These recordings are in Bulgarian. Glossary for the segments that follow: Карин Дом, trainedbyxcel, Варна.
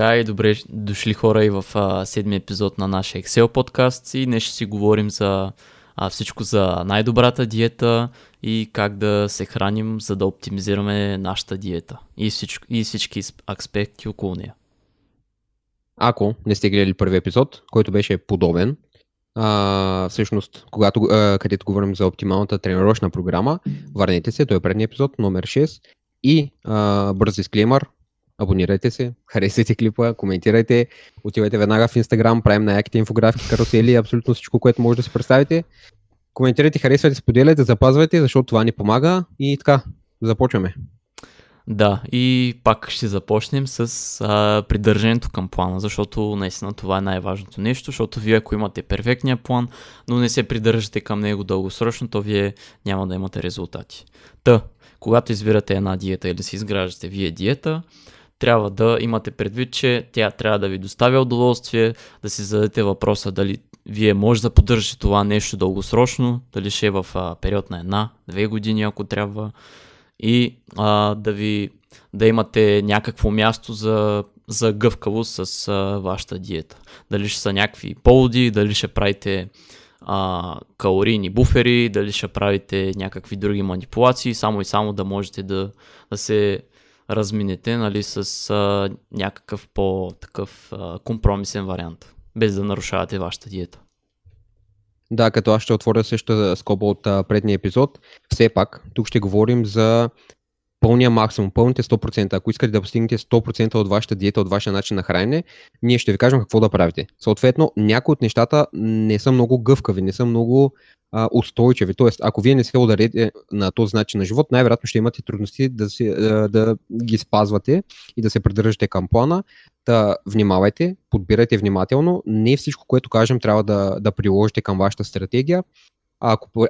Така и добре дошли хора и в седмия епизод на нашия Excel подкаст и днес ще си говорим за всичко за най-добрата диета и как да се храним, за да оптимизираме нашата диета и, всички аспекти около нея. Ако не сте гледали първи епизод, който беше подобен, всъщност, където говорим за оптималната тренировъчна програма, върнете се, той е предния епизод, номер 6 и бърз дисклеймър. Абонирайте се, харесайте клипа, коментирайте, отивайте веднага в Instagram, правим най-яките инфографики, карусели, абсолютно всичко, което може да си представите. Коментирайте, харесвайте, споделяйте, запазвайте, защото това ни помага и така, започваме. Да, и пак ще започнем с придържането към плана, защото наистина това е най-важното нещо, защото вие ако имате перфектния план, но не се придържате към него дългосрочно, то вие няма да имате резултати. Та, когато избирате една диета или си изграждате вие диета, трябва да имате предвид, че тя трябва да ви доставя удоволствие, да си зададете въпроса дали вие може да поддържате това нещо дългосрочно, дали ще е в период на 1-2 години, ако трябва, и да имате някакво място за гъвкавост с вашата диета. Дали ще са някакви поводи, дали ще правите калорийни буфери, дали ще правите някакви други манипулации, само и само да можете да се разминете, нали, с някакъв по-такъв компромисен вариант, без да нарушавате вашата диета. Да, като аз ще отворя също скоба от предния епизод, все пак тук ще говорим за пълния максимум, пълните 100%. Ако искате да постигнете 100% от вашата диета, от вашия начин на хранене, ние ще ви кажем какво да правите. Съответно, някои от нещата не са много гъвкави, не са много устойчиви. Тоест, ако вие не се ударите на този начин на живот, най-вероятно ще имате трудности да ги спазвате и да се придържате към плана. Да внимавайте, подбирайте внимателно. Не всичко, което кажем, трябва да приложите към вашата стратегия.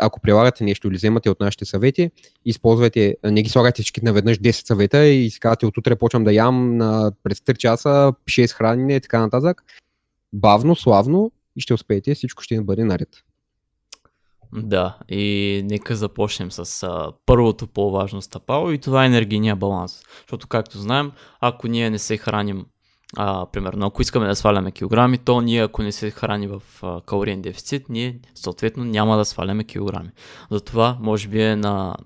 Ако прилагате нещо или вземате от нашите съвети, използвайте, не ги слагате всички наведнъж 10 съвета и си казвате отутре почвам да ям през 3 часа, 6 хранене и така нататък. Бавно, славно и ще успеете, всичко ще бъде наред. Да, и нека започнем с първото по-важно стъпало и това е енергийния баланс. Защото както знаем, ако ние не се храним, примерно ако искаме да сваляме килограми, то ние ако не се храни в калориен дефицит, ние съответно няма да сваляме килограми. Затова може би е на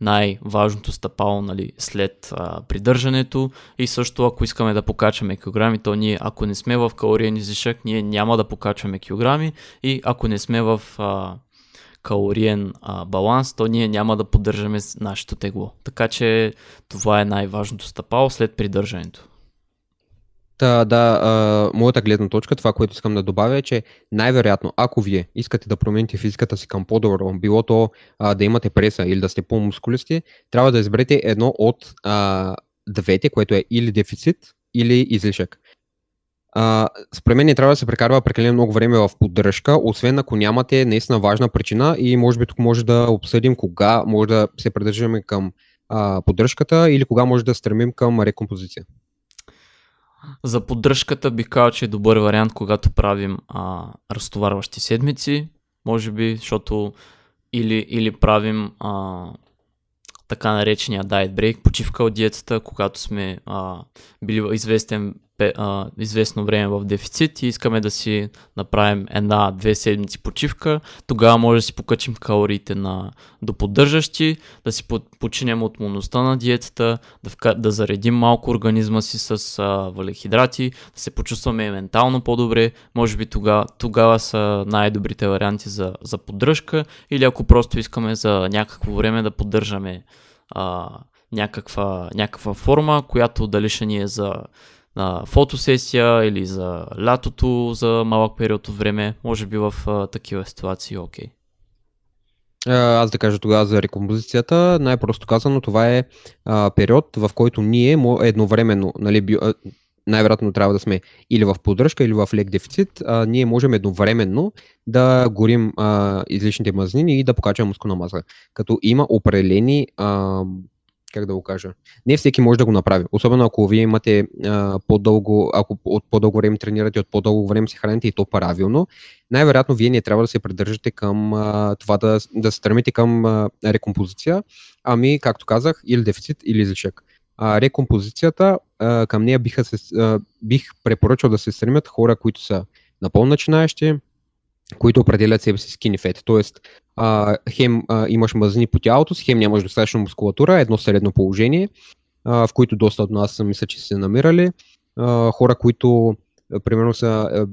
най-важното стъпало, нали, след придържането и също ако искаме да покачваме килограми, то ние ако не сме в калориен излишък, ние няма да покачваме килограми и ако не сме в калориен баланс, то ние няма да поддържаме нашето тегло. Така че това е най-важното стъпало след придържането. Моята гледна точка, това, което искам да добавя е, че най-вероятно, ако вие искате да промените физиката си към по-добро, било то да имате преса или да сте по-мускулисти, трябва да изберете едно от двете, което е или дефицит, или излишък. Според мен не трябва да се прекарва прекалено много време в поддръжка, освен ако нямате наистина важна причина и може би тук може да обсъдим кога може да се придържаме към поддръжката или кога може да стремим към рекомпозиция. За поддръжката би казал, че е добър вариант, когато правим разтоварващи седмици, може би, защото или правим така наречения diet break, почивка от диетата, когато сме били известно време в дефицит и искаме да си направим 1-2 седмици почивка, тогава може да си покачим калориите до поддържащи, да си починем от монността на диетата, да заредим малко организма си с въглехидрати, да се почувстваме ментално по-добре, може би тогава са най-добрите варианти за поддръжка или ако просто искаме за някакво време да поддържаме някаква форма, която дали ще ни е за на фотосесия или за лятото, за малък период от време, може би в такива ситуации окей. Аз да кажа тогава за рекомпозицията, най-просто казано това е период, в който ние едновременно, нали, най-вероятно трябва да сме или в поддръжка, или в лек дефицит, ние можем едновременно да горим излишните мазнини и да покачваме мускулна маса, като има определени как да го кажа. Не всеки може да го направи. Особено ако вие имате ако от по-дълго време тренирате, от по-дълго време се храните и то правилно, най-вероятно вие не трябва да се придържате към това да се стремите към рекомпозиция, ами както казах, или дефицит, или излишък. рекомпозицията, към нея бих препоръчал да се стремят хора, които са напълно начинаещи, които определят себе си skinny fat. Тоест, хем имаш мазнини по тялото си, хем нямаш достатъчно мускулатура, едно средно положение, в които доста от нас мисля, че се намирали. Хора, които примерно са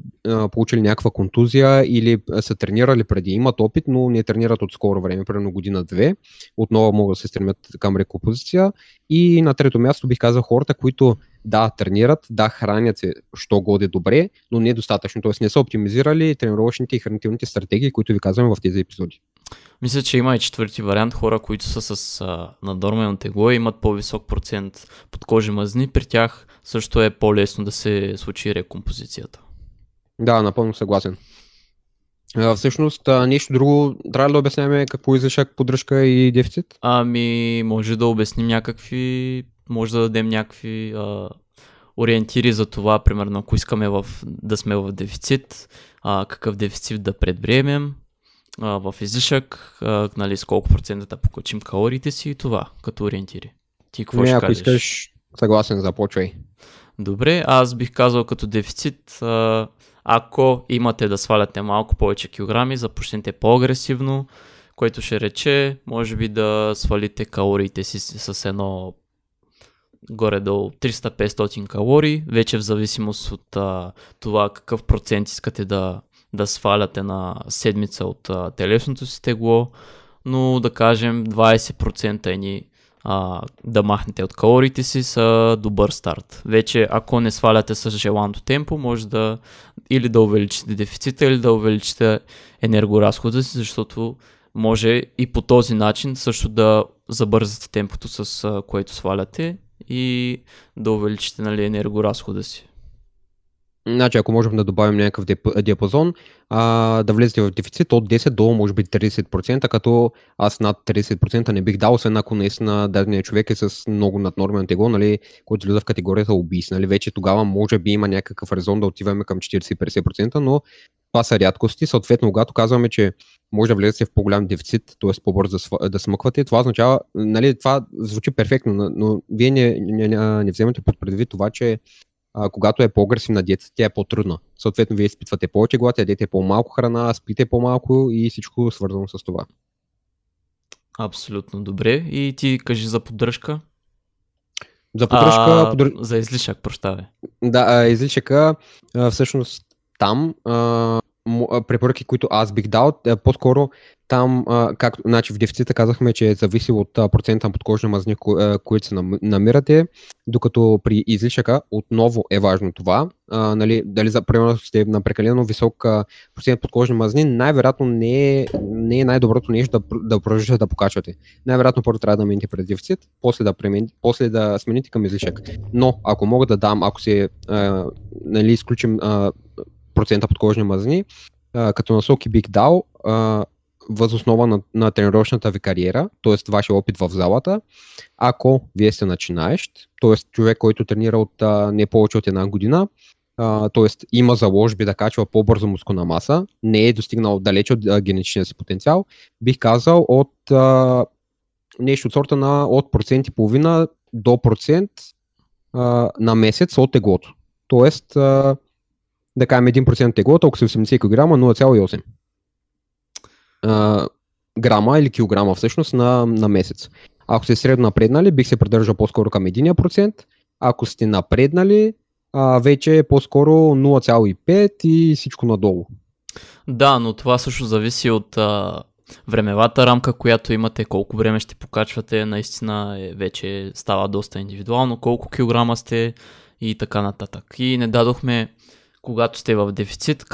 получили някаква контузия или са тренирали преди, имат опит, но не тренират от скоро време, примерно година-две, отново могат да се стремят към рекомпозиция. И на трето място бих казал хората, които да тренират, да хранят се, що годе добре, но не достатъчно, т.е. не са оптимизирали тренировъчните и хранителните стратегии, които ви казваме в тези епизоди. Мисля, че има и четвърти вариант, хора, които са с надормено тегло и имат по-висок процент подкожни мазнини, при тях също е по-лесно да се случи рекомпозицията. Да, напълно съгласен. Всъщност, нещо друго трябва да обясняваме какво е излишък, поддръжка и дефицит? Ами, може да обясним някакви, може да дадем някакви ориентири за това, примерно ако искаме да сме в дефицит, какъв дефицит да предприемем. В излишък, нали, с колко процента да покачим калориите си и това, като ориентири. Ти какво ще кажеш? Ако искаш, съгласен, започвай. Добре, аз бих казал като дефицит, ако имате да сваляте малко повече килограми, започнете по-агресивно, което ще рече, може би да свалите калориите си с едно горе-долу 300-500 калории, вече в зависимост от това какъв процент искате да сваляте на седмица от телесното си тегло, но да кажем 20% да махнете от калориите си са добър старт. Вече ако не сваляте с желаното темпо, може да или да увеличите дефицита, или да увеличите енергоразхода си, защото може и по този начин също да забързате темпото, с което сваляте и да увеличите, нали, енергоразхода си. Значи, ако можем да добавим някакъв диапазон, да влезете в дефицит от 10 до може би 30%, като аз над 30% не бих дал, освен ако наистина дадения човек е с много наднормен тегло, нали, който влиза в категорията obese. Нали, вече тогава може би има някакъв резон да отиваме към 40-50%, но това са рядкости. Съответно, когато казваме, че може да влезете в по-голям дефицит, т.е. по-бързо да смъквате, това означава, нали, това звучи перфектно, но вие не вземате под предвид това, че когато е по-агресивна диета, тя е по-трудна. Съответно, вие изпитвате повече глад, ядете по-малко храна, спите по-малко и всичко свързано с това. Абсолютно, добре. И ти кажи за поддръжка. За излишък, прощавай. Да, излишъка, всъщност там препоръки, които аз бих дал, по-скоро там, както, значи в дефицита казахме, че е зависил от процента на подкожна мазнини, които се намирате, докато при излишъка отново е важно това. Нали, дали за примерно сте на прекалено висок процент подкожни мазнини, най-вероятно не е най-доброто нещо да продължите да покачвате. Най-вероятно първо трябва да минете през дефицит, после да смените към излишък. Но ако мога да дам, ако се нали, изключим процента подкожни мазнини, като насоки бих дал възоснова на тренировъчната ви кариера, т.е. вашия опит в залата. Ако вие сте начинаещ, т.е. човек, който тренира от не повече от една година, т.е. има заложби да качва по-бързо мускулна маса, не е достигнал далеч от генетичния си потенциал, бих казал от нещо от сорта на от 1,5% до 1% на месец от теглото. Тоест, да кажем 1% теглото, ако са 80 кг, 0,8 грама или килограма всъщност на месец. Ако сте средно напреднали, бих се придържал по-скоро към 1%. Ако сте напреднали, вече е по-скоро 0,5 и всичко надолу. Да, но това също зависи от времевата рамка, която имате, колко време ще покачвате, наистина вече става доста индивидуално, колко килограма сте и така нататък. И не дадохме, когато сте в дефицит,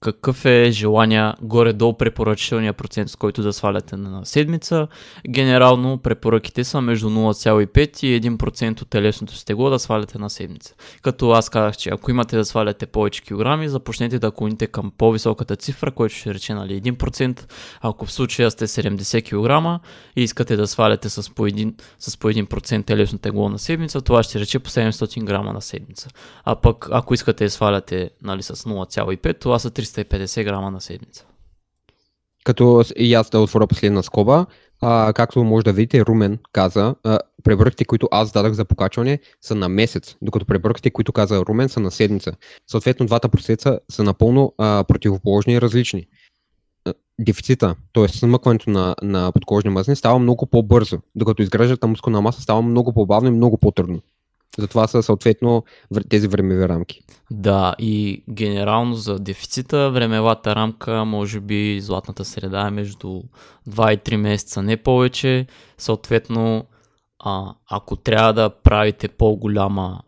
какъв е желания горе-долу препоръчителния процент, с който да сваляте на седмица. Генерално препоръките са между 0,5 и 1% от телесното си тегло да сваляте на седмица. Като аз казах, че ако имате да сваляте повече килограми, започнете да клоните към по-високата цифра, който ще рече, нали, 1%. Ако в случая сте 70 кг и искате да сваляте с по 1% телесно тегло на седмица, това ще рече по 700 грама на седмица. А пък ако искате да сваляте, нали, с 0,5, това са 350 грама на седмица. Като и аз да отворя последна скоба, както може да видите, Румен каза, пребърките, които аз дадах за покачване, са на месец, докато пребърките, които каза Румен, са на седмица. Съответно, двата процеса са напълно противоположни и различни. Дефицита, т.е. смъкването на подкожни мъзни, става много по-бързо, докато изграждането на мускулна маса става много по-бавно и много по-трудно. Затова са съответно тези времеви рамки. Да, и генерално за дефицита времевата рамка, може би златната среда е между 2 и 3 месеца, не повече. Съответно, ако трябва да правите по-голям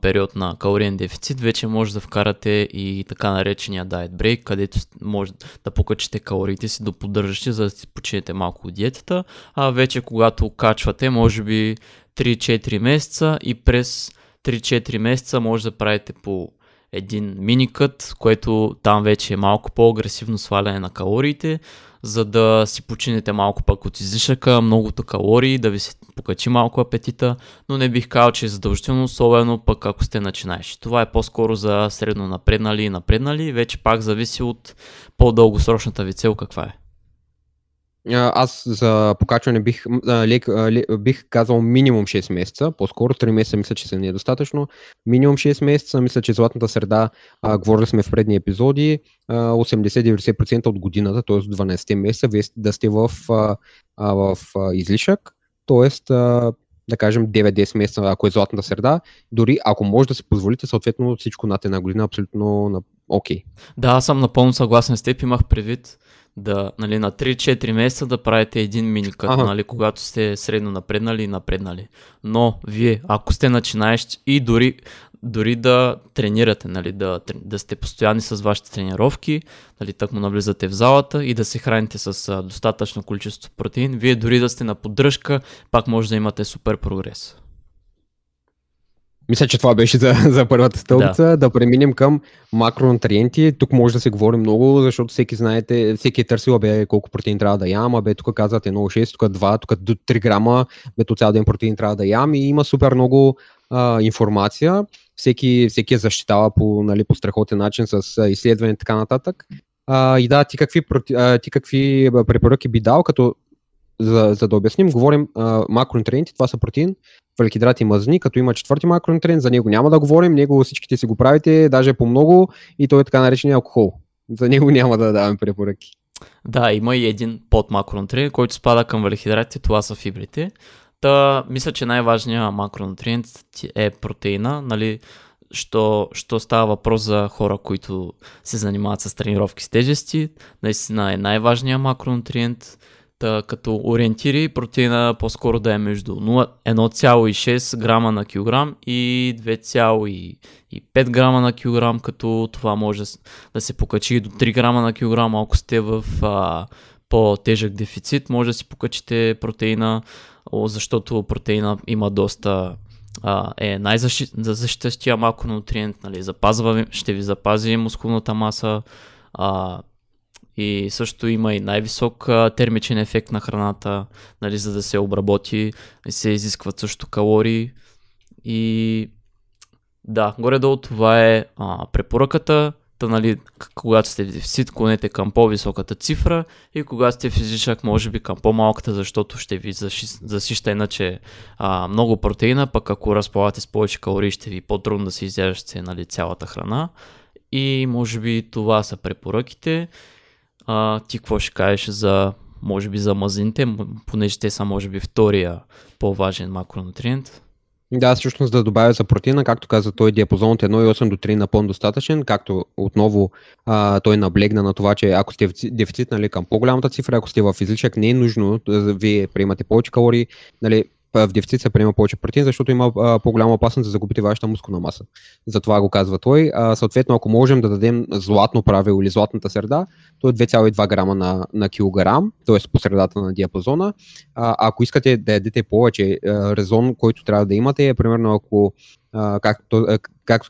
период на калориен дефицит, вече може да вкарате и така наречения diet break, където може да покачите калориите си до поддържащи, за да си починете малко от диетата. А вече когато качвате, може би 3-4 месеца, и през 3-4 месеца може да правите по един миникът, което там вече е малко по-агресивно сваляне на калориите, за да си починете малко пък от излишъка, многото калории, да ви се покачи малко апетита, но не бих казал, че е задължително, особено пък ако сте начинаещи. Това е по-скоро за средно напреднали и напреднали, вече пак зависи от по-дългосрочната ви цел каква е. Аз за покачване бих казал минимум 6 месеца, по-скоро 3 месеца мисля, че не е достатъчно. Минимум 6 месеца, мисля, че златната среда, говорили сме в предни епизоди, 80-90% от годината, т.е. 12 месеца, вие да сте в излишък, т.е. да кажем 9-10 месеца, ако е златната среда, дори ако може да си позволите, съответно всичко над една година абсолютно окей. Да, аз съм напълно съгласен с теб, имах предвид да, на 3-4 месеца да правите един миникът, когато сте средно напреднали и напреднали. Но вие, ако сте начинаещи и дори да тренирате, да сте постоянни с вашите тренировки, тъкмо навлизате в залата и да се храните с достатъчно количество протеин, вие дори да сте на поддръжка, пак може да имате супер прогрес. Мисля, че това беше за първата стълбица. Да преминем към макронутриенти. Тук може да се говори много, защото всеки е търсил колко протеин трябва да ям, тук казват 1,6, тук 2, тук до 3 грама, тук цял ден протеин трябва да ям, и има супер много информация. Всеки е защитава по страхотен начин с изследване и така нататък. И да, ти какви препоръки би дал, като за да обясним, говорим макронутриенти, това са протеин, въглехидрати и мазни, като има четвърти макронутриент, за него няма да говорим, него всичките си го правите, даже по много, и той е така наречен алкохол. За него няма да даваме препоръки. Да, има и един подмакронутриент, който спада към въглехидратите, това са фибрите. Та, мисля, че най-важният макронутриент е протеина, що става въпрос за хора, които се занимават с тренировки с тежести, наистина е най-важният макронутриент. Като ориентири, протеина по-скоро да е между 1,6 грама на килограм и 2,5 грама на килограм, като това може да се покачи до 3 грама на килограм, ако сте в по-тежък дефицит, може да си покачите протеина, защото протеина има доста... е най-защитащия макронутриент, ще ви запази мускулната маса, и също има и най-висок термичен ефект на храната, за да се обработи, се изискват също калории. И да, горе-долу това е препоръката. Когато сте в дефицит, клонете към по-високата цифра, и когато сте в излишък, може би към по-малката, защото ще ви засища иначе много протеина, пък ако разполагате с повече калории, ще ви е по-трудно да се изяждате цялата храна. И може би това са препоръките. Ти какво ще кажеш за мазнините, понеже те са може би втория по-важен макронутриент? Да, всъщност да добавя за протеина, както каза той, диапазон от 1,8 до 3 напълно достатъчен, както отново той наблегна на това, че ако сте в дефицит, към по-голямата цифра, ако сте в излишък, не е нужно, вие приемате повече калории, в дефицит се приема повече протеин, защото има по-голяма опасност да загубите вашата мускулна маса. Затова го казва той. Съответно, ако можем да дадем златно правило или златната среда, то е 2,2 грама на килограм, т.е. по средата на диапазона. Ако искате да ядете повече, резон, който трябва да имате е, примерно, ако както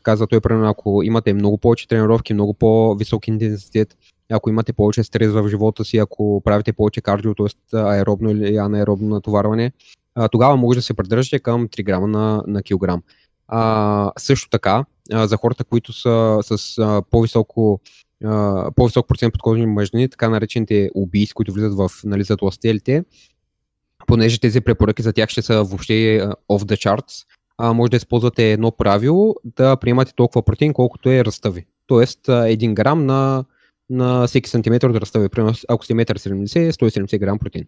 казва той, примерно, ако имате много повече тренировки, много по-висок интензитет, ако имате повече стрес в живота си, ако правите повече кардио, т.е. аеробно или анаеробно натоварване, тогава може да се придържате към 3 грама на килограм. Също така, за хората, които са с по-висок процент подкожни мъжнини, така наречените убийци, които влизат в, нали, затлъстелите, понеже тези препоръки за тях ще са въобще off the charts, може да използвате едно правило да приемате толкова протеин, колкото е ръста ви. Тоест 1 грам на всеки сантиметр от ръста ви. Примерно, ако сте 1,70 м, 170 грам протеин.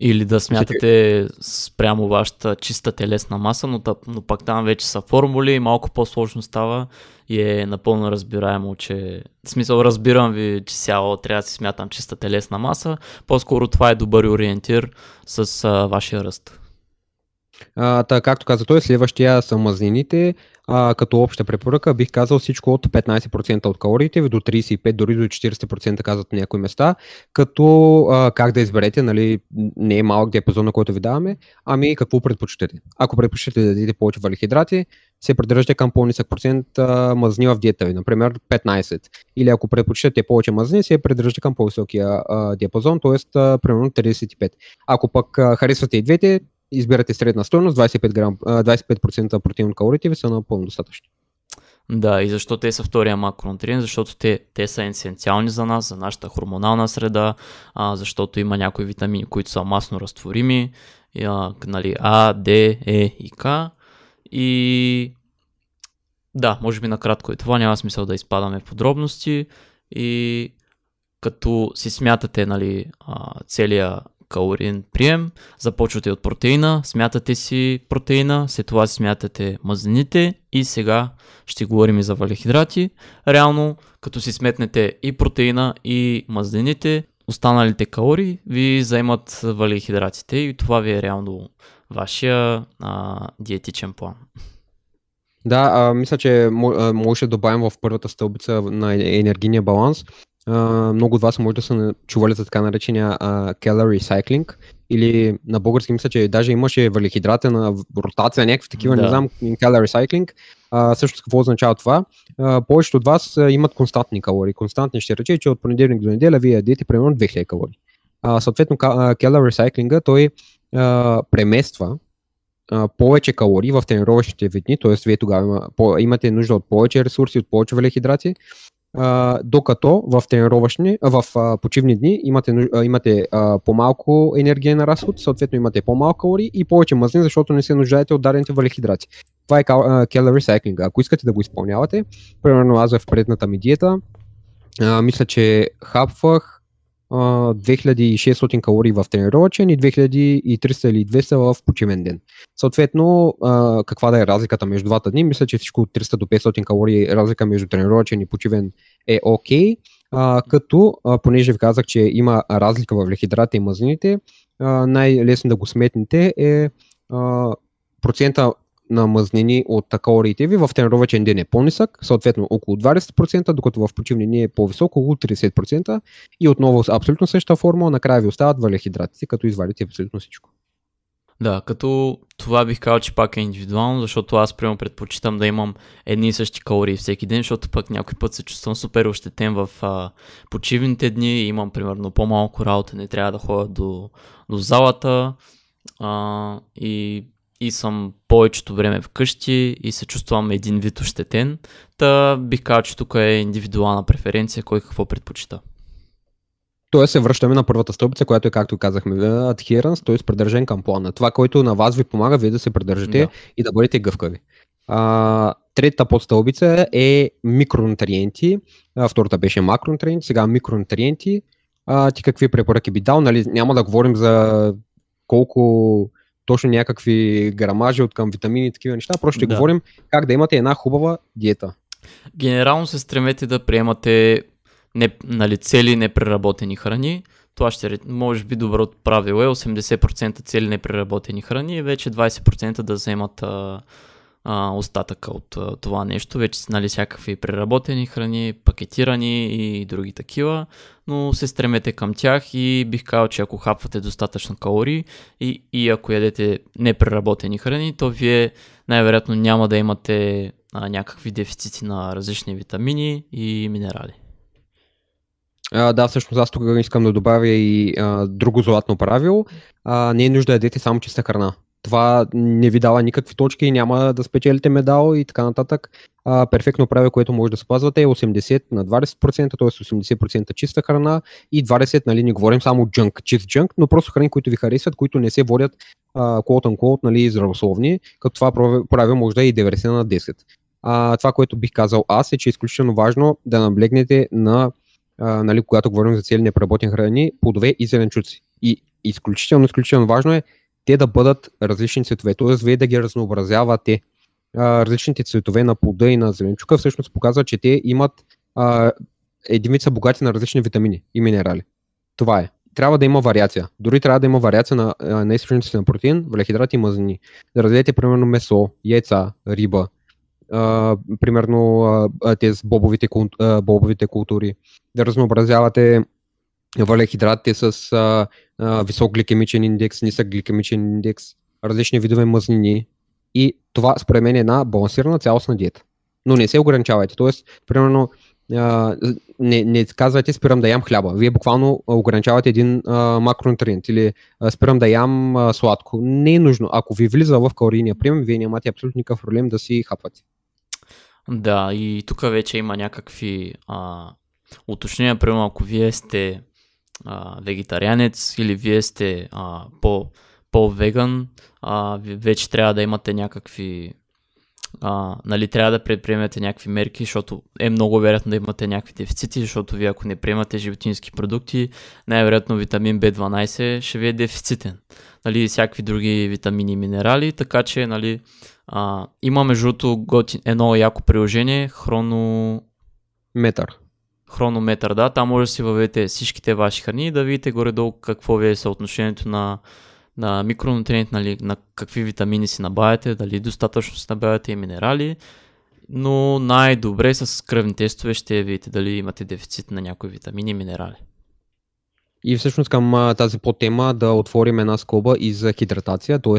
Или да смятате спрямо вашата чиста телесна маса, но пак там вече са формули, малко по-сложно става и е напълно разбираемо, че... В смисъл, разбирам ви, че сега трябва да си смятам чиста телесна маса, по-скоро това е добър ориентир с вашия ръст. Както каза той, следващия са мазнините. Като обща препоръка бих казал всичко от 15% от калориите ви до 35%, дори до 40% казват на някои места, като как да изберете, нали, не е малък диапазон, на който ви даваме, ами какво предпочитате. Ако предпочитате да дадете повече валихидрати, се придържате към по-нисък процент мазнини в диета ви, например 15%. Или ако предпочитате повече мазнини, се придържате към по-високия диапазон, т.е. примерно 35%. Ако пък харесвате и двете, избирате средна стойност, 25% протеин от калориите ви са напълно достатъчни. Да, и защо те са втория макронутриент? Защото те са есенциални за нас, за нашата хормонална среда, защото има някои витамини, които са масно разтворими, нали, А, Д, Е и К. И да, може би накратко е това, няма смисъл да изпадаме в подробности. И като си смятате, нали, целия калориен прием, започвате от протеина, смятате си протеина, след това смятате мазнините и сега ще говорим и за валихидрати. Реално, като си сметнете и протеина, и мазнините, останалите калории ви заемат валихидратите и това ви е реално вашия диетичен план. Да, мисля, че може да добавим в първата стълбица на енергийния баланс. Много от вас може да са чували за така наречения calorie cycling, или на български мисля, че даже имаше валихидрата на ротация, някакви такива, да. Не знам, calorie cycling. Също какво означава това? Повечето от вас имат константни калории. Константни ще рече, че от понеделник до неделя вие ядете примерно 2000 калории. Съответно, calorie cycling той премества повече калории в тренировъчните ви дни, т.е. вие тогава имате нужда от повече ресурси, от повече валихидрати, докато в почивни дни имате по-малко енергия на разход, съответно имате по-малко калории и повече мазнини, защото не се нуждаете от дадените валихидрати. Това е calorie cycling. Ако искате да го изпълнявате, примерно аз в предната ми диета, мисля, че хапвах 2600 калории в тренировъчен и 2300 или 200 в почивен ден. Съответно, каква да е разликата между двата дни? Мисля, че всичко от 300 до 500 калории разлика между тренировъчен и почивен е окей. Като, понеже ви казах, че има разлика в валихидрата и мазнините, най-лесно да го сметнете е процента на мазнини от калориите ви в тренировъчен ден е по-нисък, съответно около 20%, докато в почивни дни е по-високо, около 30%, и отново с абсолютно същата формула, накрая ви остават валихидратите, като извадите абсолютно всичко. Да, като това бих казал, че пак е индивидуално, защото аз прямо предпочитам да имам едни и същи калории всеки ден, защото пък някой път се чувствам супер ощетен в почивните дни, имам примерно по-малко работа, не трябва да ходя до залата и съм повечето време вкъщи и се чувствам един вид ощетен. Та бих казал, че тук е индивидуална преференция, кой какво предпочита. Тоест се връщаме на първата стълбица, която е, както казахме, adherence, т.е. придържен към плана. Това, което на вас ви помага, вие да се придържате и да бъдете гъвкави. Третата подстълбица е микронутриенти, втората беше макронутриенти, сега микронутриенти. Ти какви препоръки би дал? Нали, няма да говорим за колко точно някакви грамажи от към витамини и такива неща, просто ще говорим как да имате една хубава диета. Генерално се стремете да приемате цели непреработени храни. Това ще може би добро правило е 80% цели непреработени храни и вече 20% да вземат остатъка от това нещо. Вече са всякакви преработени храни, пакетирани и други такива, но се стремете към тях и бих казал, че ако хапвате достатъчно калории и ако ядете непреработени храни, то вие най-вероятно няма да имате някакви дефицити на различни витамини и минерали. Да, всъщност аз тук искам да добавя и друго златно правило. Не е нужда да ядете само чиста храна. това не ви дава никакви точки и няма да спечелите медал и така нататък. Перфектно правило, което може да спазвате е 80/20%, т.е. 80% чиста храна и 20%, нали, не говорим само джънк, чист джънк, но просто храни, които ви харесват, които не се водят quote-unquote, нали, здравословни, като това правило може да е и 90/10. Това, което бих казал аз е, че е изключително важно да наблегнете на, нали, когато говорим за цели непреработени храни, плодове и зеленчуци. И изключително важно е те да бъдат различни цветове, т.е. вие да ги разнообразявате. Различните цветове на плода и на зеленчука всъщност показват, че те имат единица богати на различни витамини и минерали. Това е. Трябва да има вариация. Дори трябва да има вариация на източниците на протеин, въглехидрати и мазнини. Да разделите примерно месо, яйца, риба, примерно тези бобовите култури. Да разнообразявате въглехидратите с висок гликемичен индекс, нисък гликемичен индекс, различни видове мазнини. И това според мен е една балансирана цялостна диета. Но не се ограничавайте. Тоест, примерно, не казвате спирам да ям хляба. Вие буквално ограничавате един макронутриент или спирам да ям сладко. Не е нужно. Ако ви влиза в калорийния прием, вие нямате абсолютно никакъв проблем да си хапвате. Да, и тук вече има някакви уточнения. Примерно, ако вие сте вегетарианец или вие сте по-веган, вече трябва да имате някакви, нали, трябва да предприемете някакви мерки, защото е много вероятно да имате някакви дефицити, защото вие ако не приемате животински продукти, най-вероятно витамин B12 ще ви е дефицитен, нали, всякакви други витамини и минерали, така че, нали, има между другото едно яко приложение, хронометър, да, там може да си въведете всичките ваши храни и да видите горе-долу какво ви е съотношението на микронутриент, нали, на какви витамини си набавяте, дали достатъчно си набавяте и минерали, но най-добре с кръвни тестове ще видите дали имате дефицит на някои витамини и минерали. И всъщност към тази подтема да отворим една скоба и за хидратация, т.е.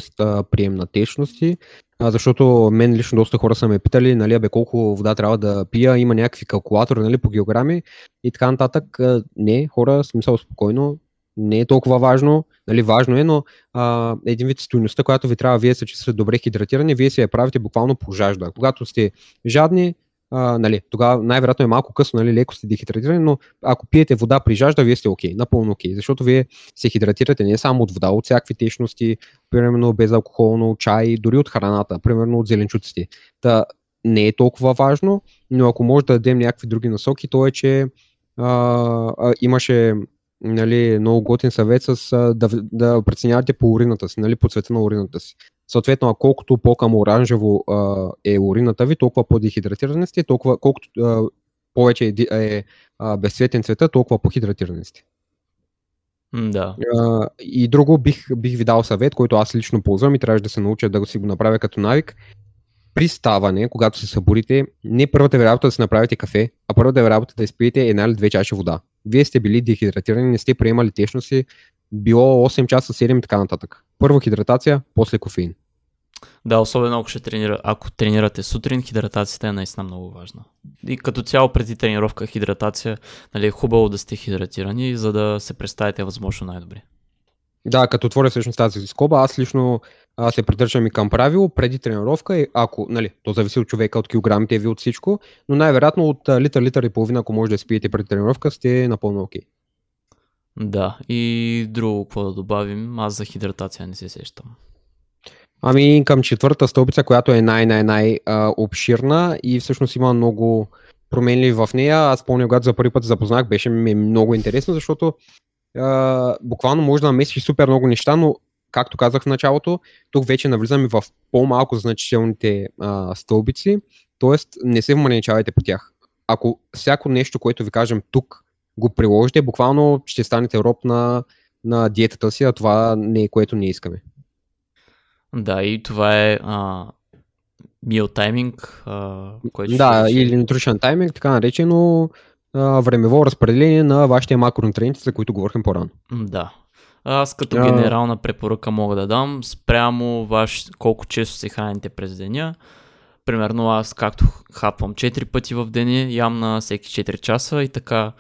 прием на течности, защото мен лично доста хора са ме питали, нали, колко вода трябва да пия, има някакви калкулатори, нали, по килограми и така нататък. Не, хора, смисъл спокойно. Не е толкова важно, нали, важно е, но един вид стойността, която ви трябва, вие че сте добре хидратирани, вие си я правите буквално по жажда. Когато сте жадни, нали, тогава най-вероятно е малко късно, нали, леко сте дехидратирани, но ако пиете вода при жажда, вие сте окей, напълно окей, защото вие се хидратирате не само от вода, от всякакви течности, примерно безалкохолно, чай, дори от храната, примерно от зеленчуците. Та не е толкова важно, но ако може да дадем някакви други насоки, то е, че имаше, нали, много готин съвет с да преценявате по урината си, нали, по цвета на урината си. Съответно, колкото по-към оранжево е урината ви, толкова по-дехидратирани сте, толкова колкото повече е безцветен цвета, толкова по-хидратирани сте. Да. И друго бих ви дал съвет, който аз лично ползвам и трябваше да се науча да си го направя като навик. При ставане, когато се събудите, не първата ви работа да си направите кафе, а първата ви работа да изпиете една или две чаши вода. Вие сте били дехидратирани, не сте приемали течности, било 8 часа, 7 и така нататък. Първо хидратация, после кофеин. Да, особено ако тренирате сутрин, хидратацията е наистина много важна. И като цяло преди тренировка хидратация, нали, е хубаво да сте хидратирани, за да се представите възможно най-добре. Да, като отворя всъщност тази скоба, аз лично се придържам и към правило преди тренировка, ако, нали, то зависи от човека, от килограмите ви, от всичко, но най-вероятно от литър и половина, ако може да спиете преди тренировка, сте напълно окей. Да, и друго, какво да добавим, аз за хидратация не се сещам. Ами към четвърта стълбица, която е най-най-най обширна и всъщност има много променливи в нея. Аз помня, когато за първи път запознах, беше ми много интересно, защото буквално може да намесиш супер много неща, но както казах в началото, тук вече навлизаме в по-малко значителните стълбици, т.е. не се вманичавайте по тях. Ако всяко нещо, което ви кажем тук, го приложите, буквално ще станете роб на диетата си, а това не е, което ние искаме. Да, и това е meal timing, който да, ще... или nutrition timing, така наречено времево разпределение на вашите макронутриенти, за които говорихме по-рано. Да. Аз като генерална препоръка мога да дам спрямо колко често се храните през деня. примерно аз както хапвам 4 пъти в деня, ям на всеки 4 часа и така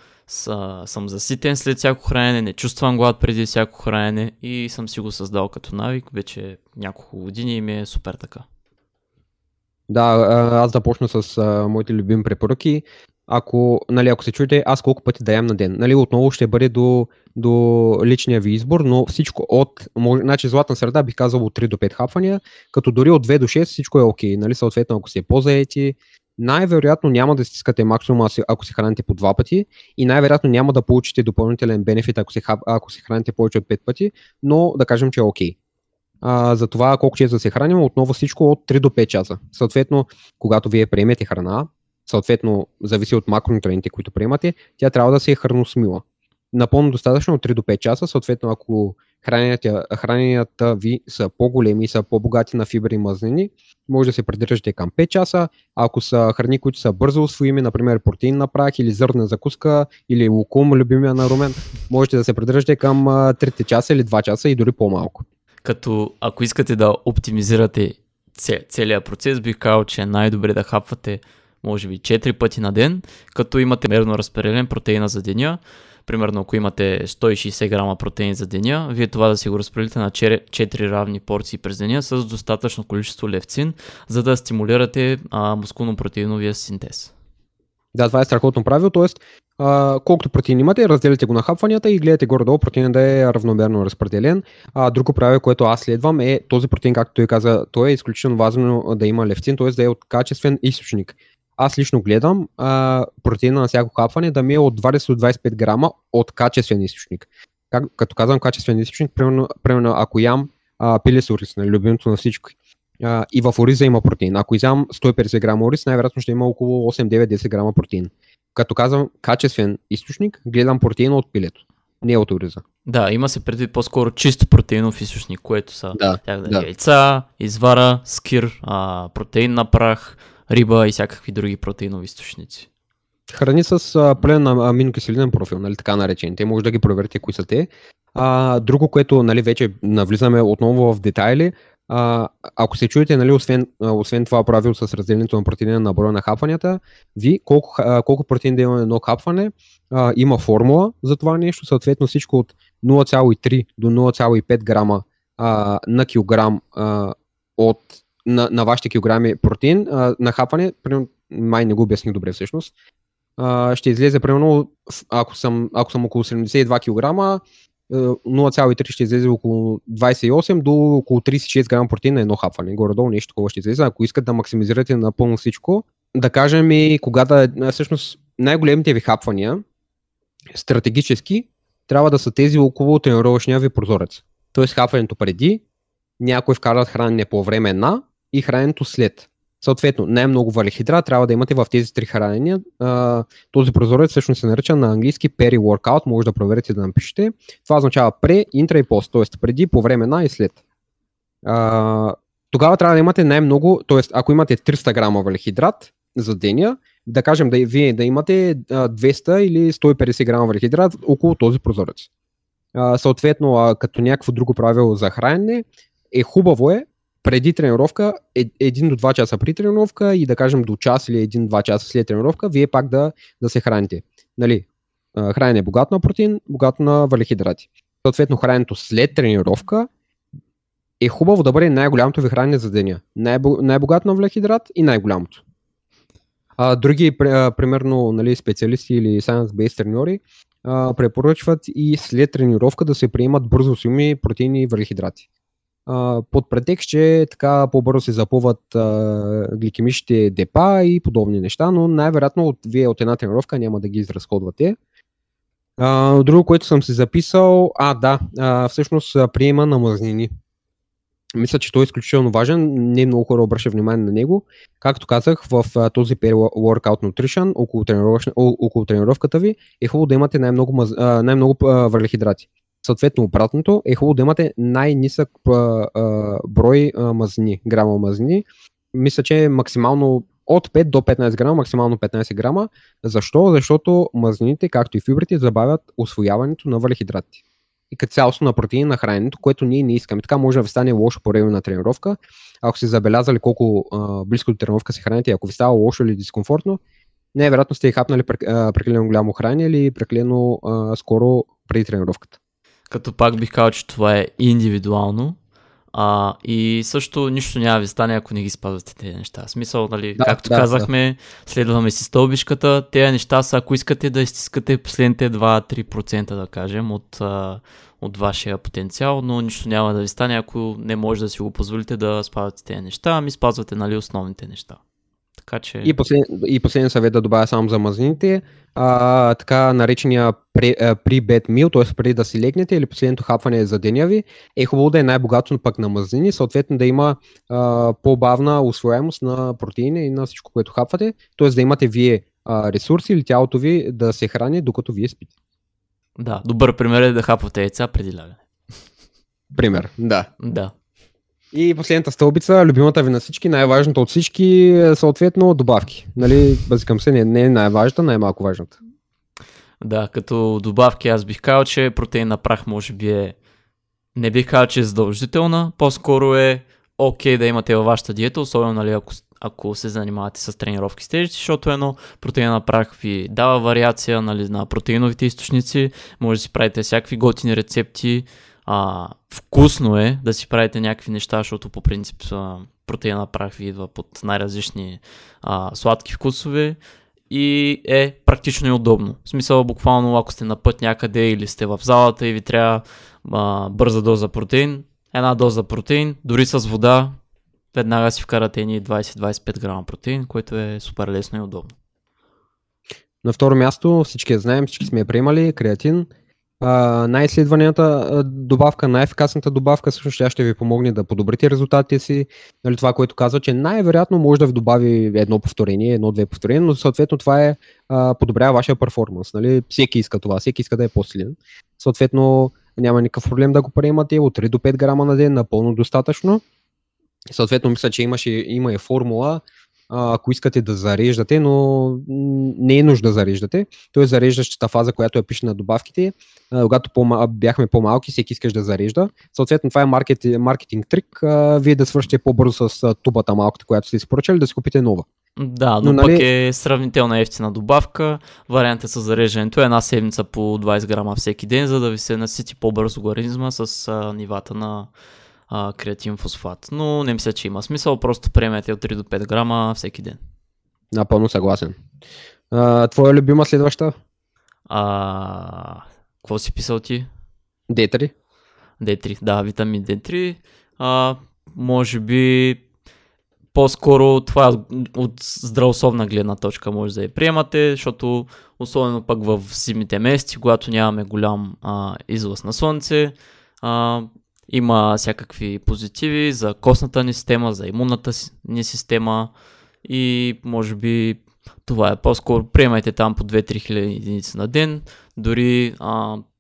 съм заситен след всяко хранене, не чувствам глад преди всяко хранене и съм си го създал като навик вече няколко години и ми е супер така. Да, аз започна с моите любими препоръки. Ако се чуете, аз колко пъти да ям на ден. Нали, отново ще бъде до личния ви избор, но всичко значи златна среда бих казал от 3 до 5 хапвания, като дори от 2 до 6 всичко е окей. Нали, съответно, ако сте по-заети, най-вероятно няма да стискате максимума, ако се храните по 2 пъти и най-вероятно няма да получите допълнителен бенефит, ако се храните повече от 5 пъти, но да кажем, че е окей. За това колко често да се храним, отново всичко от 3 до 5 часа. Съответно, когато вие приемете храна, съответно, зависи от макронутриентите, които приемате, тя трябва да се е храносмила. Напълно достатъчно от 3 до 5 часа, съответно, ако храненията ви са по-големи и са по-богати на фибри и мазнини, може да се придържате към 5 часа. Ако са храни, които са бързо усвоими, например протеин на прах или зърна закуска или лукум, любимия на Румен, можете да се придържате към 3 часа или 2 часа и дори по-малко. Като ако искате да оптимизирате целият процес, бих казал, че е най-добре да хапвате може би 4 пъти на ден, като имате мерно разпределен протеина за деня. Примерно ако имате 160 грама протеин за деня, вие това да си го разпределите на 4 равни порции през деня с достатъчно количество левцин, за да стимулирате мускулно-протеиновия синтез. Да, това е страхотно правило, т.е. колкото протеин имате, разделите го на хапванията и гледате горе-долу протеина да е равномерно разпределен. Друго правило, което аз следвам е този протеин, както той каза, той е изключително важно да има левцин, т.е. да е от качествен източник. Аз лично гледам протеина на всяко хапване да ми е от 20 до 25 грама от качествен източник. Като казвам качествен източник, примерно ако ям пилес ориз, любимото на всички, и в ориза има протеин. Ако изям 150 грама ориз, най-вероятно ще има около 8-9-10 грама протеин. Като казвам качествен източник, гледам протеина от пилето, не от ориза. Да, има се предвид по-скоро чисто протеинов източник, което са яйца, извара, скир, протеин на прах, риба и всякакви други протеинови източници. Храни с пълен аминокиселинен профил, нали, така наречените. Може да ги проверите кои са те. Друго, което нали, вече навлизаме отново в детайли, ако се чуете, нали, освен това правило с разделението на протеина на броя на хапванията, ви колко протеин да има едно хапване, има формула за това нещо, съответно всичко от 0,3 до 0,5 грама на килограм от на вашите килограми протеин, на хапване, май не го обясних добре всъщност, ще излезе примерно, ако съм около 72 кг, 0,3 ще излезе около 28 до около 36 грама протеин на едно хапване. Горе-долу нещо такова ще излезе, ако искат да максимизирате напълно всичко. Да кажем и всъщност най-големите ви хапвания стратегически трябва да са тези около тренировъчния ви прозорец. Тоест хапването преди, някои вкарват хранене по време на и храненето след. Съответно, най-много въглехидрат трябва да имате в тези 3 хранения. Този прозорец всъщност се нарича на английски peri-workout, може да проверите да напишете. Това означава пре, интра и пост, т.е. преди, по време на и след. Тогава трябва да имате най-много, т.е. ако имате 300 грама въглехидрат за деня, да кажем да вие да имате 200 или 150 грама въглехидрат около този прозорец. Съответно, като някакво друго правило за хранене, хубаво е преди тренировка, 1 до 2 часа при тренировка и да кажем до час или 1-2 часа след тренировка, вие пак да се храните. Нали, хранене е богато на протеин, богато на въглехидрати. Съответно, храненето след тренировка е хубаво да бъде най-голямото ви хранене за деня. Най-богато на въглехидрат и най-голямото. Други, примерно, нали, специалисти или science-based треньори препоръчват и след тренировка да се приемат бързо усвоими протеини и въглехидрати. Под претекст, че така по-бързо се запълват гликемичните депа и подобни неща, но най-вероятно вие от една тренировка няма да ги изразходвате. Друго, което съм се записал, всъщност приема на мазнини. Мисля, че той е изключително важен, не много хора обръща внимание на него. Както казах, в този Workout Nutrition, около тренировката ви, е хубаво да имате най-много въглехидрати. Съответно, обратното е хубаво да имате най-нисък брой грама мазнини. Мисля, че максимално от 5 до 15 грама, максимално 15 грама. Защо? Защото мазнините, както и фибрите, забавят усвояването на въглехидратите. и като цялостно на протеини на храненето, което ние не искаме. Така може да ви стане лошо по време на тренировка. Ако сте забелязали колко близко до тренировка се храните, ако ви става лошо или дискомфортно, най-вероятно сте хапнали прекалено голямо хранене или прекалено скоро преди тренировката. Като пак бих казал, че това е индивидуално. И също нищо няма ви стане, ако не ги спазвате тези неща. Смисъл, нали, да, както казахме, следваме си стълбичката. Тези неща са, ако искате да изтискате последните 2-3%, да кажем, от вашия потенциал, но нищо няма да ви стане, ако не може да си го позволите да спазвате тези неща, ами спазвате, нали, основните неща. Така, че... И последен съвет да добавя само за мазнините, така наречения pre-bed meal, т.е. преди да си легнете или последното хапване за деня ви, е хубаво да е най-богато пък на мазнини, съответно да има по-бавна усвояемост на протеина и на всичко, което хапвате, т.е. да имате вие ресурси или тялото ви да се храни, докато вие спите. Да, добър пример е да хапвате яйца преди лягане. Пример, да. Да. И последната стълбица, любимата ви на всички, най-важната от всички, съответно добавки. Нали, базикам се, не е най-важната, най-малко важната. Да, като добавки аз бих казал, че протеин на прах може би е... Не бих казал, че е задължителна, по-скоро е окей да имате във вашата диета, особено, нали, ако се занимавате с тренировки с тежести, защото едно протеин на прах ви дава вариация, нали, на протеиновите източници, може да си правите всякакви готини рецепти. Вкусно е да си правите някакви неща, защото по принцип протеина прах ви идва под най-различни сладки вкусове и е практично и удобно. В смисъл, буквално ако сте на път някъде или сте в залата и ви трябва бърза доза протеин, една доза протеин, дори с вода, веднага си вкарате едни 20-25 грама протеин, което е супер лесно и удобно. На второ място, всички знаем, всички сме я приемали, креатин. Най-изследваната добавка, най-ефикасната добавка, всъщност тя ще ви помогне да подобрите резултатите си. Нали, това, което казва, че най-вероятно може да ви добави едно повторение, едно-две повторения, но съответно това е подобрява вашия перформанс. Нали? Всеки иска това, всеки иска да е по-силен. Съответно няма никакъв проблем да го приемате от 3 до 5 грама на ден, напълно достатъчно. Съответно мисля, че има формула, ако искате да зареждате, но не е нужда да зареждате. Тоест зареждащата фаза, която я пише на добавките, когато бяхме по-малки, всеки искаш да зарежда. Съответно това е маркетинг трик, вие да свършите по-бързо с тубата малката, която сте си поръчали, да си купите нова. Да, но пък е сравнително ефтина добавка. Вариантът с зареждането е една седмица по 20 грама всеки ден, за да ви се насити по-бързо организма с нивата на креатин фосфат, но не мисля, че има смисъл, просто приемете от 3 до 5 грама всеки ден. Напълно съгласен. Твоя любима следваща? Какво си писал ти? D3. D3, да, витамин D3. Може би по-скоро това от здравословна гледна точка може да я приемате, защото особено пък в зимните месеци, когато нямаме голям излъз на слънце, има всякакви позитиви за костната ни система, за имунната ни система и може би това е по-скоро. Приемайте там по 2-3 хиляди единици на ден, дори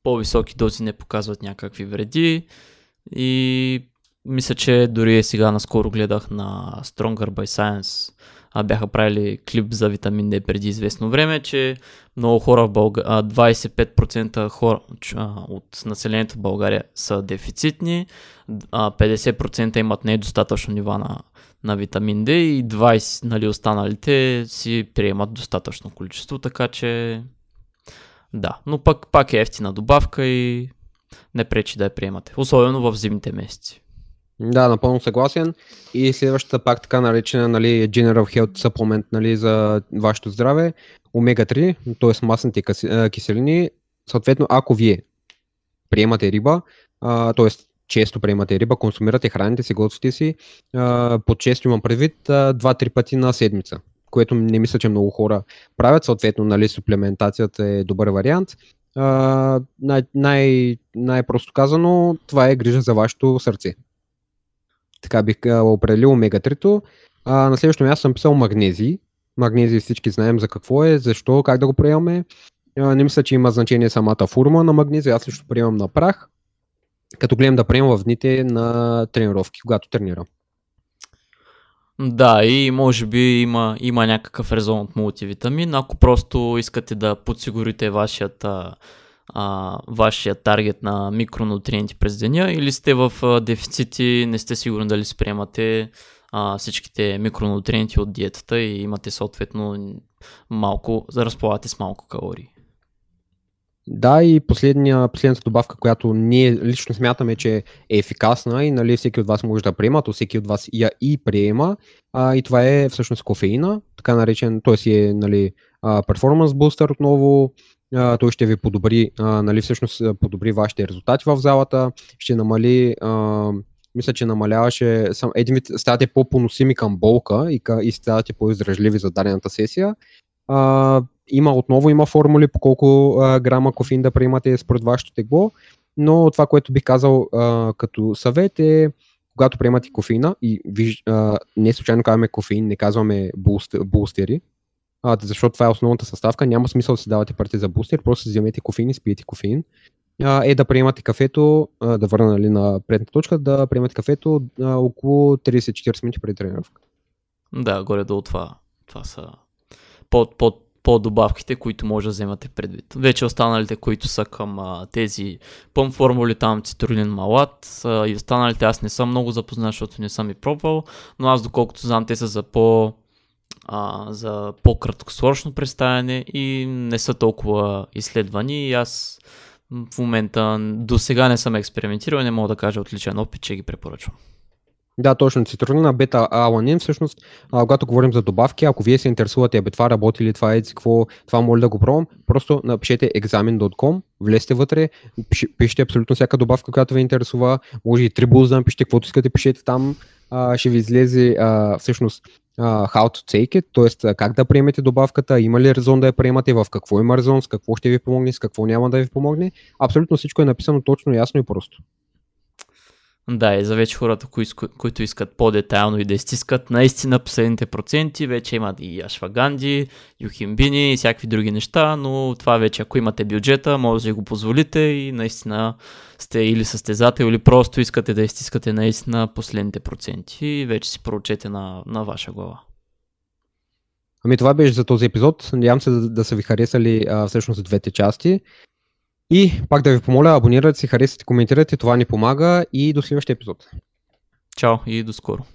по-високи дози не показват някакви вреди и мисля, че дори сега наскоро гледах на Stronger by Science, бяха правили клип за витамин D преди известно време, че много хора в България, 25% хора от населението в България са дефицитни, 50% имат недостатъчно нива на витамин D и 20%, нали, останалите си приемат достатъчно количество, така че да, но пак е ефтина добавка и не пречи да я приемате, особено в зимните месеци. Да, напълно съгласен. И следващата пак така наречена, нали, General Health Supplement, нали, за вашето здраве, омега-3, т.е. масните киселини. Съответно, ако вие приемате риба, т.е. често приемате риба, консумирате, храните си, готвите си, по-често имам предвид 2-3 пъти на седмица, което не мисля, че много хора правят. Съответно, нали, суплементацията е добър вариант. Най-просто казано, това е грижа за вашето сърце. Така бих определил омега-3. На следващото място съм писал магнезий. Магнезий всички знаем за какво е, защо, как да го приемаме. Не мисля, че има значение самата форма на магнезий. Аз лично приемам на прах, като гледам да приемам в дните на тренировки, когато тренирам. Да, и може би има някакъв резон от мултивитамин. Ако просто искате да подсигурите вашият вашия таргет на микронутриенти през деня, или сте в дефицити, не сте сигурни дали си приемате всичките микронутриенти от диетата и имате съответно малко, разполагате с малко калории. Да, и последната добавка, която ние лично смятаме, че е ефикасна и нали, всеки от вас може да приема, то всеки от вас я и приема, и това е всъщност кофеина, така наречен, т.е. е нали, перформанс бустър отново. Той ще ви подобри, нали, всъщност подобри вашите резултати в залата, ще намали, мисля, че намаляваше, един вид ставате по-поносими към болка и ставате по-издръжливи за дадената сесия. Има формули по колко грама кофеин да приемате според вашето тегло, но това, което бих казал като съвет е, когато приемате кофеина, и не случайно казваме кофеин, не казваме бустери, защото това е основната съставка, няма смисъл да си давате парите за бустер, просто си вземете кофеин и спиете кофеин. Да приемате кафето, да върна нали, на предната точка, да приемате кафето около 30-40 минути преди тренировка. Да, горе-долу това са по-добавките, които може да вземате предвид. Вече останалите, които са към тези пъмп формули, там цитрулин, малат и останалите аз не съм много запознат, защото не съм и пробвал, но аз доколкото знам, те са за за по-краткосрочно представяне и не са толкова изследвани и аз в момента до сега не съм експериментирал и не мога да кажа от личен опит, че ги препоръчвам. Да, точно, цитрулина, бета-аланин всъщност, когато говорим за добавки, ако вие се интересувате, това работи ли, това е какво, това моля да го пробвам, просто напишете examin.com, влезте вътре, пишете абсолютно всяка добавка, която ви интересува, може и трибулз да напишете, каквото искате, пишете там, ще ви излезе всъщност how to take it, т.е. как да приемете добавката, има ли резон да я приемате, в какво има резон, с какво ще ви помогне, с какво няма да ви помогне, абсолютно всичко е написано точно, ясно и просто. Да, и за вече хората, които искат по-детайлно и да изтискат наистина последните проценти, вече имат и ашваганди, юхимбини и всякакви други неща, но това вече, ако имате бюджета, може да го позволите и наистина сте или състезател, или просто искате да изтискате наистина последните проценти и вече си проучете на ваша глава. Ами това беше за този епизод, надявам се да са ви харесали всъщност двете части. И пак да ви помоля, абонирайте се, харесайте, коментирайте, това ни помага и до следващия епизод. Чао и до скоро.